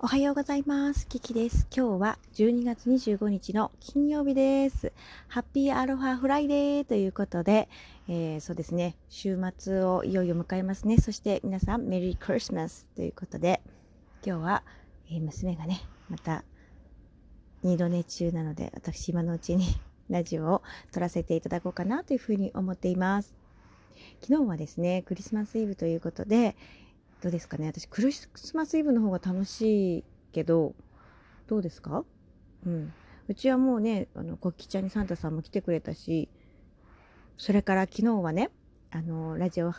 おはようございます。キキです。今日は12月25日の金曜日です。ハッピーアロハフライデーということで、そうですね、週末をいよいよ迎えますね。そして皆さんメリークリスマスということで、今日は、娘がね、また二度寝中なので、私今のうちにラジオを撮らせていただこうかなというふうに思っています。昨日はですね、クリスマスイブということで、どうですかね、私クリスマスイブの方が楽しいけどどうですか、うちはもうね、コッキーちゃんにサンタさんも来てくれたし、それから昨日はね、ラジオ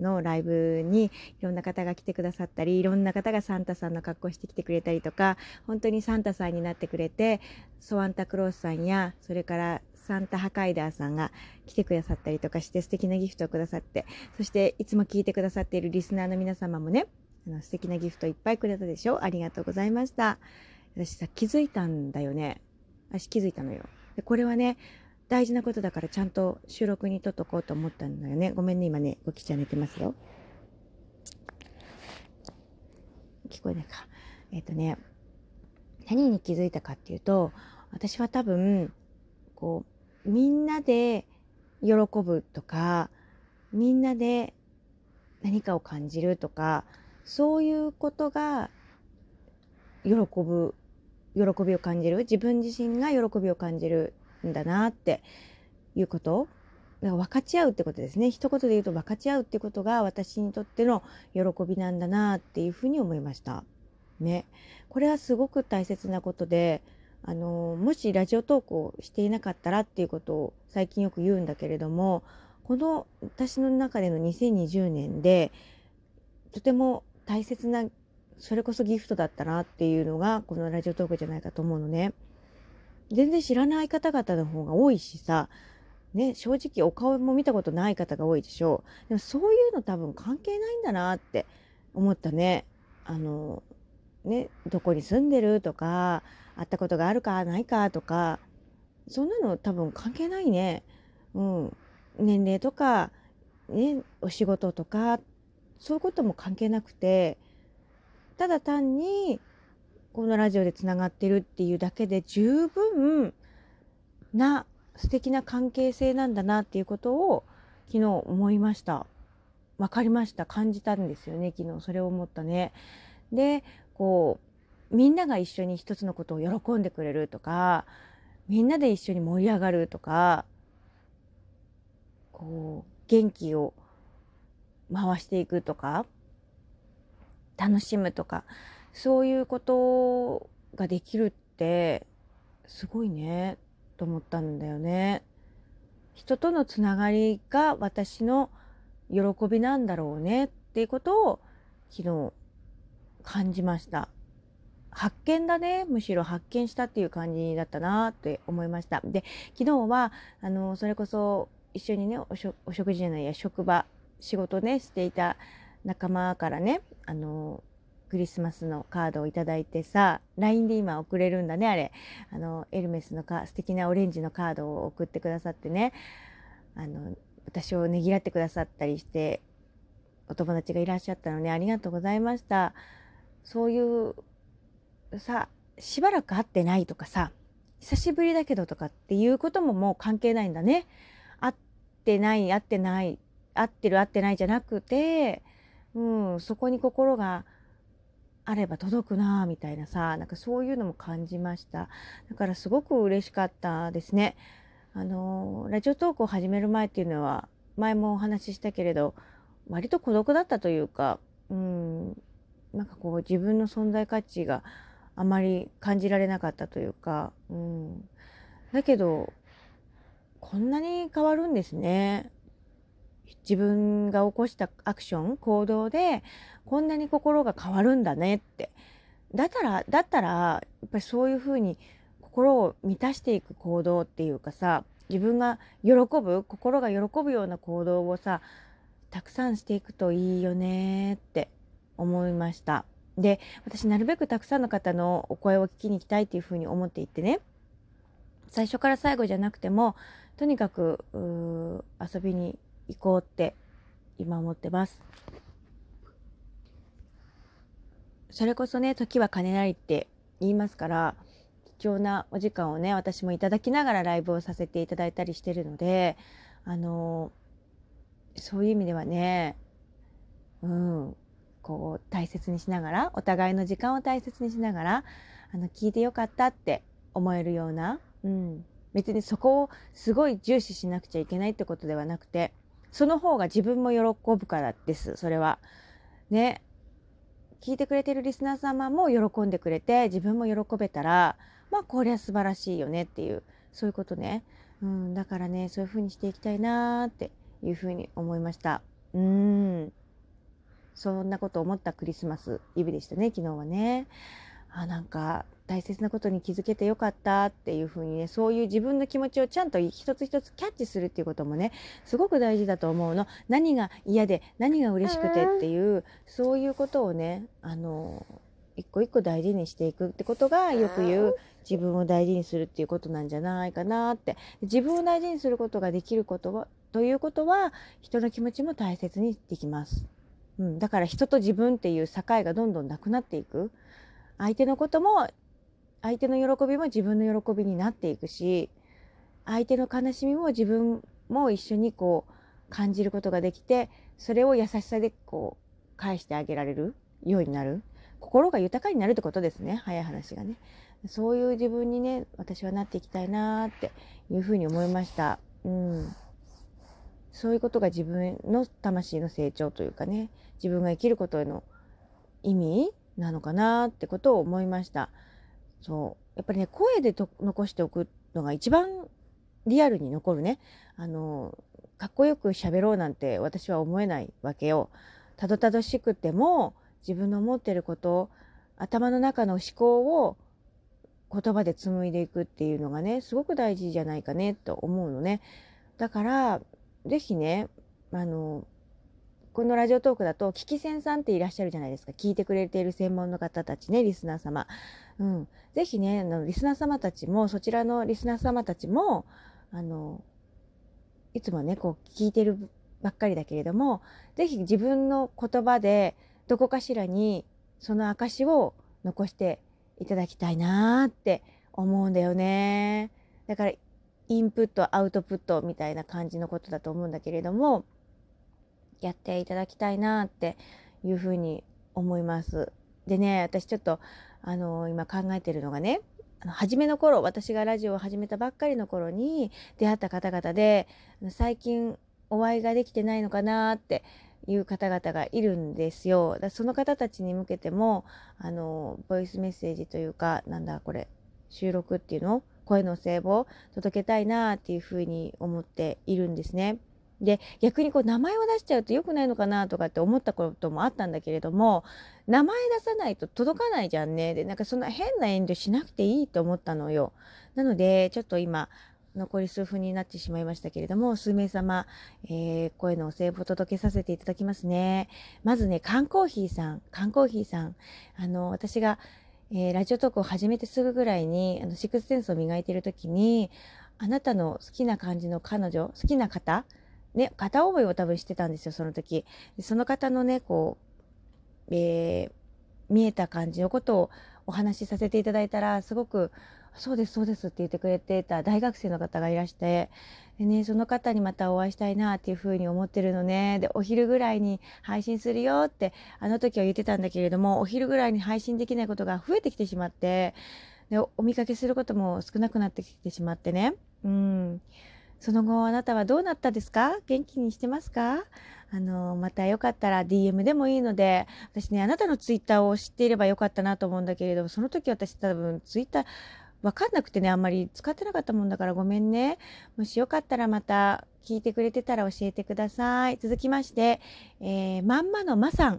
のライブにいろんな方が来てくださったり、いろんな方がサンタさんの格好してきてくれたりとか、本当にサンタさんになってくれて、ソワンタクロースさんや、それからサンタハカイダーさんが来てくださったりとかして、素敵なギフトをくださって、そしていつも聞いてくださっているリスナーの皆様もね、素敵なギフトいっぱいくれたでしょ。ありがとうございました。私さ、気づいたんだよね。私気づいたのよ。でこれはね、大事なことだから、ちゃんと収録に撮っとこうと思ったんだよね。ごめんね、今ね、ごきちゃん寝てますよ。聞こえないか。何に気づいたかっていうと、私は多分こうみんなで喜ぶとか、みんなで何かを感じるとか、そういうことが喜びを感じる、自分自身が喜びを感じるんだなっていうこと、だから分かち合うってことですね。一言で言うと、分かち合うってことが私にとっての喜びなんだなっていうふうに思いましたね。これはすごく大切なことで、もしラジオトークをしていなかったらっていうことを最近よく言うんだけれども、この私の中での2020年でとても大切な、それこそギフトだったなっていうのがこのラジオトークじゃないかと思うのね。全然知らない方々の方が多いしさ、ね、正直お顔も見たことない方が多いでしょう。でもそういうの多分関係ないんだなって思ったね。どこに住んでるとか、会ったことがあるかないかとか、そんなの多分関係ないね。年齢とか、ね、お仕事とか、そういうことも関係なくて、ただ単にこのラジオでつながってるっていうだけで十分な素敵な関係性なんだなっていうことを昨日思いました。わかりました。感じたんですよね。昨日それを思ったね。でこうみんなが一緒に一つのことを喜んでくれるとか、みんなで一緒に盛り上がるとか、こう元気を回していくとか、楽しむとか、そういうことができるってすごいねと思ったんだよね。人とのつながりが私の喜びなんだろうねっていうことを昨日感じました。発見だね。むしろ発見したっていう感じだったなって思いました。で昨日はそれこそ一緒にね、お食事じゃないや、職場仕事ねしていた仲間からね、クリスマスのカードをいただいてさ、 LINE で今送れるんだね、あれ。エルメスの素敵なオレンジのカードを送ってくださってね、私をねぎらってくださったりして、お友達がいらっしゃったので、ね、ありがとうございました。そういうさ、しばらく会ってないとかさ、久しぶりだけどとかっていうことももう関係ないんだね。会ってない会ってる会ってないじゃなくて、そこに心があれば届くなみたいなさ、なんかそういうのも感じました。だからすごく嬉しかったですね。ラジオトークを始める前っていうのは前もお話ししたけれど、割と孤独だったというか、なんかこう自分の存在価値があまり感じられなかったというか、だけどこんなに変わるんですね。自分が起こしたアクション、行動でこんなに心が変わるんだねって。だったらやっぱりそういうふうに心を満たしていく行動っていうかさ、自分が喜ぶ、心が喜ぶような行動をさ、たくさんしていくといいよねって思いました。で私なるべくたくさんの方のお声を聞きに行きたいっていうふうに思っていてね、最初から最後じゃなくてもとにかく遊びに行こうって今思ってます。それこそね、時は金なりって言いますから、貴重なお時間をね、私もいただきながらライブをさせていただいたりしてるので、そういう意味ではね、こう大切にしながら、お互いの時間を大切にしながら、聞いてよかったって思えるような、別にそこをすごい重視しなくちゃいけないってことではなくて、その方が自分も喜ぶからです。それはね、聞いてくれてるリスナー様も喜んでくれて、自分も喜べたら、まあこれは素晴らしいよねっていう、そういうことね。だからね、そういう風にしていきたいなーっていう風に思いました。そんなこと思ったクリスマスイブでしたね、昨日はね。なんか大切なことに気づけてよかったっていう風にね、そういう自分の気持ちをちゃんと一つ一つキャッチするっていうこともね、すごく大事だと思うの。何が嫌で何が嬉しくてっていう、そういうことをね、一個一個大事にしていくってことが、よく言う自分を大事にするっていうことなんじゃないかなって。自分を大事にすることができることは、ということは人の気持ちも大切にできます。だから人と自分っていう境がどんどんなくなっていく。相手のことも、相手の喜びも自分の喜びになっていくし、相手の悲しみも自分も一緒にこう感じることができて、それを優しさでこう返してあげられるようになる。心が豊かになるってことですね、早い話がね。そういう自分にね、私はなっていきたいなっていうふうに思いました。そういうことが自分の魂の成長というかね、自分が生きることへの意味なのかなってことを思いました。やっぱりね、声で残しておくのが一番リアルに残るね。かっこよく喋ろうなんて私は思えないわけよ。たどたどしくても、自分の思ってること、頭の中の思考を言葉で紡いでいくっていうのがね、すごく大事じゃないかねと思うのね。だからぜひね、このラジオトークだと聞き専さんっていらっしゃるじゃないですか。聞いてくれている専門の方たちね、リスナー様。ぜひね、リスナー様たちも、そちらのリスナー様たちも、いつもね、こう聞いてるばっかりだけれども、ぜひ自分の言葉でどこかしらにその証を残していただきたいなーって思うんだよね。だからインプットアウトプットみたいな感じのことだと思うんだけれども、やっていただきたいなっていうふうに思います。でね、私ちょっと今考えてるのがね、初めの頃、私がラジオを始めたばっかりの頃に出会った方々で、最近お会いができてないのかなっていう方々がいるんですよ。その方たちに向けてもボイスメッセージというか、なんだこれ、収録っていうの、声の声を届けたいなっていうふうに思っているんですね。で、逆にこう名前を出しちゃうと良くないのかなとかって思ったこともあったんだけれども、名前出さないと届かないじゃんね。で、なんかそんな変な遠慮しなくていいと思ったのよ。なのでちょっと今残り数分になってしまいましたけれども、数名様、声のお歳暮を届けさせていただきますね。まずね、缶コーヒーさん、私がラジオトークを始めてすぐぐらいに、シックスセンスを磨いている時に、あなたの好きな感じの彼女、好きな方、ね、片思いを多分してたんですよ、その時。で、その方のね、こう、見えた感じのことをお話しさせていただいたら、すごく、そうですそうですって言ってくれてた大学生の方がいらして、で、ね、その方にまたお会いしたいなっていうふうに思ってるのね。で、お昼ぐらいに配信するよってあの時は言ってたんだけれども、お昼ぐらいに配信できないことが増えてきてしまって、で、お見かけすることも少なくなってきてしまってね。その後、あなたはどうなったですか？元気にしてますか？またよかったら DM でもいいので、私ね、あなたのツイッターを知っていればよかったなと思うんだけれども、その時私多分ツイッター分かんなくてね、あんまり使ってなかったもんだから、ごめんね。もしよかったらまた聞いてくれてたら教えてください。続きまして、まんまのまさ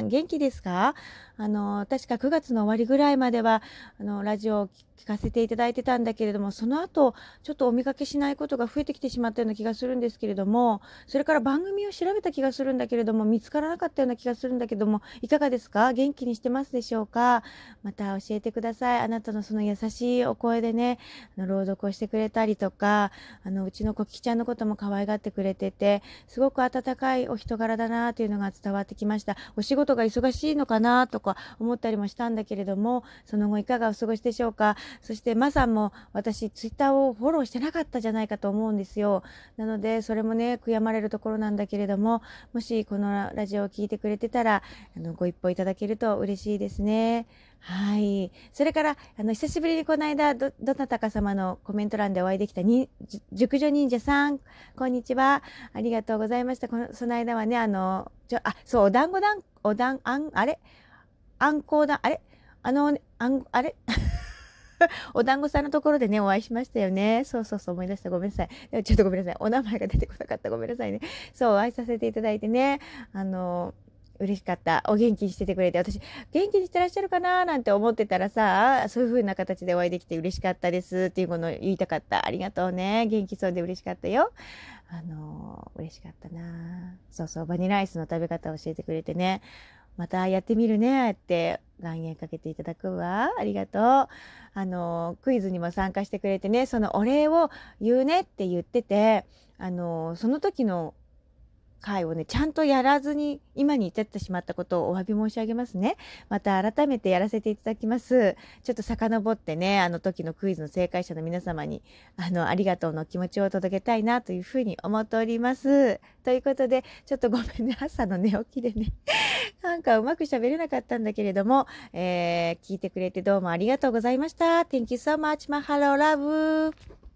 ん元気ですか？確か9月の終わりぐらいまではラジオを聞かせていただいてたんだけれども、その後ちょっとお見かけしないことが増えてきてしまったような気がするんですけれども、それから番組を調べた気がするんだけれども、見つからなかったような気がするんだけども、いかがですか？元気にしてますでしょうか？また教えてください。あなたのその優しいお声でね、朗読をしてくれたりとか、うちのコキちゃんのことも可愛がってくれてて、すごく温かいお人柄だなというのが伝わってきました。お仕事が忙しいのかなとか思ったりもしたんだけれども、その後いかがお過ごしでしょうか。そしてマさんも私ツイッターをフォローしてなかったじゃないかと思うんですよ。なのでそれもね悔やまれるところなんだけれども、もしこのラジオを聞いてくれてたらご一報いただけると嬉しいですね。はい、それから久しぶりにこの間 どなたか様のコメント欄でお会いできた熟女忍者さん、こんにちは、ありがとうございました。その間はねそうお団子団お団あんあれあんこうだんあれあのあんあれお団子さんのところでねお会いしましたよね。そうそうそう思い出した、ごめんなさい、ちょっとごめんなさい、お名前が出てこなかった、ごめんなさいね。そうお会いさせていただいてね、嬉しかった。お元気にしててくれて、私元気にしてらっしゃるかななんて思ってたらさ、そういう風な形でお会いできて嬉しかったですっていうものを言いたかった。ありがとうね、元気そうで嬉しかったよ。嬉しかったな。そうそうバニラアイスの食べ方を教えてくれてね、またやってみるねって岩塩かけていただくわ、ありがとう。クイズにも参加してくれてね、そのお礼を言うねって言ってて、その時の会をねちゃんとやらずに今に至ってしまったことをお詫び申し上げますね。また改めてやらせていただきます。ちょっと遡ってね時のクイズの正解者の皆様にありがとうの気持ちを届けたいなというふうに思っております。ということでちょっとごめんね、朝の寝起きでねなんかうまく喋れなかったんだけれども、聞いてくれてどうもありがとうございました。 Thank you so much. Mahalo love.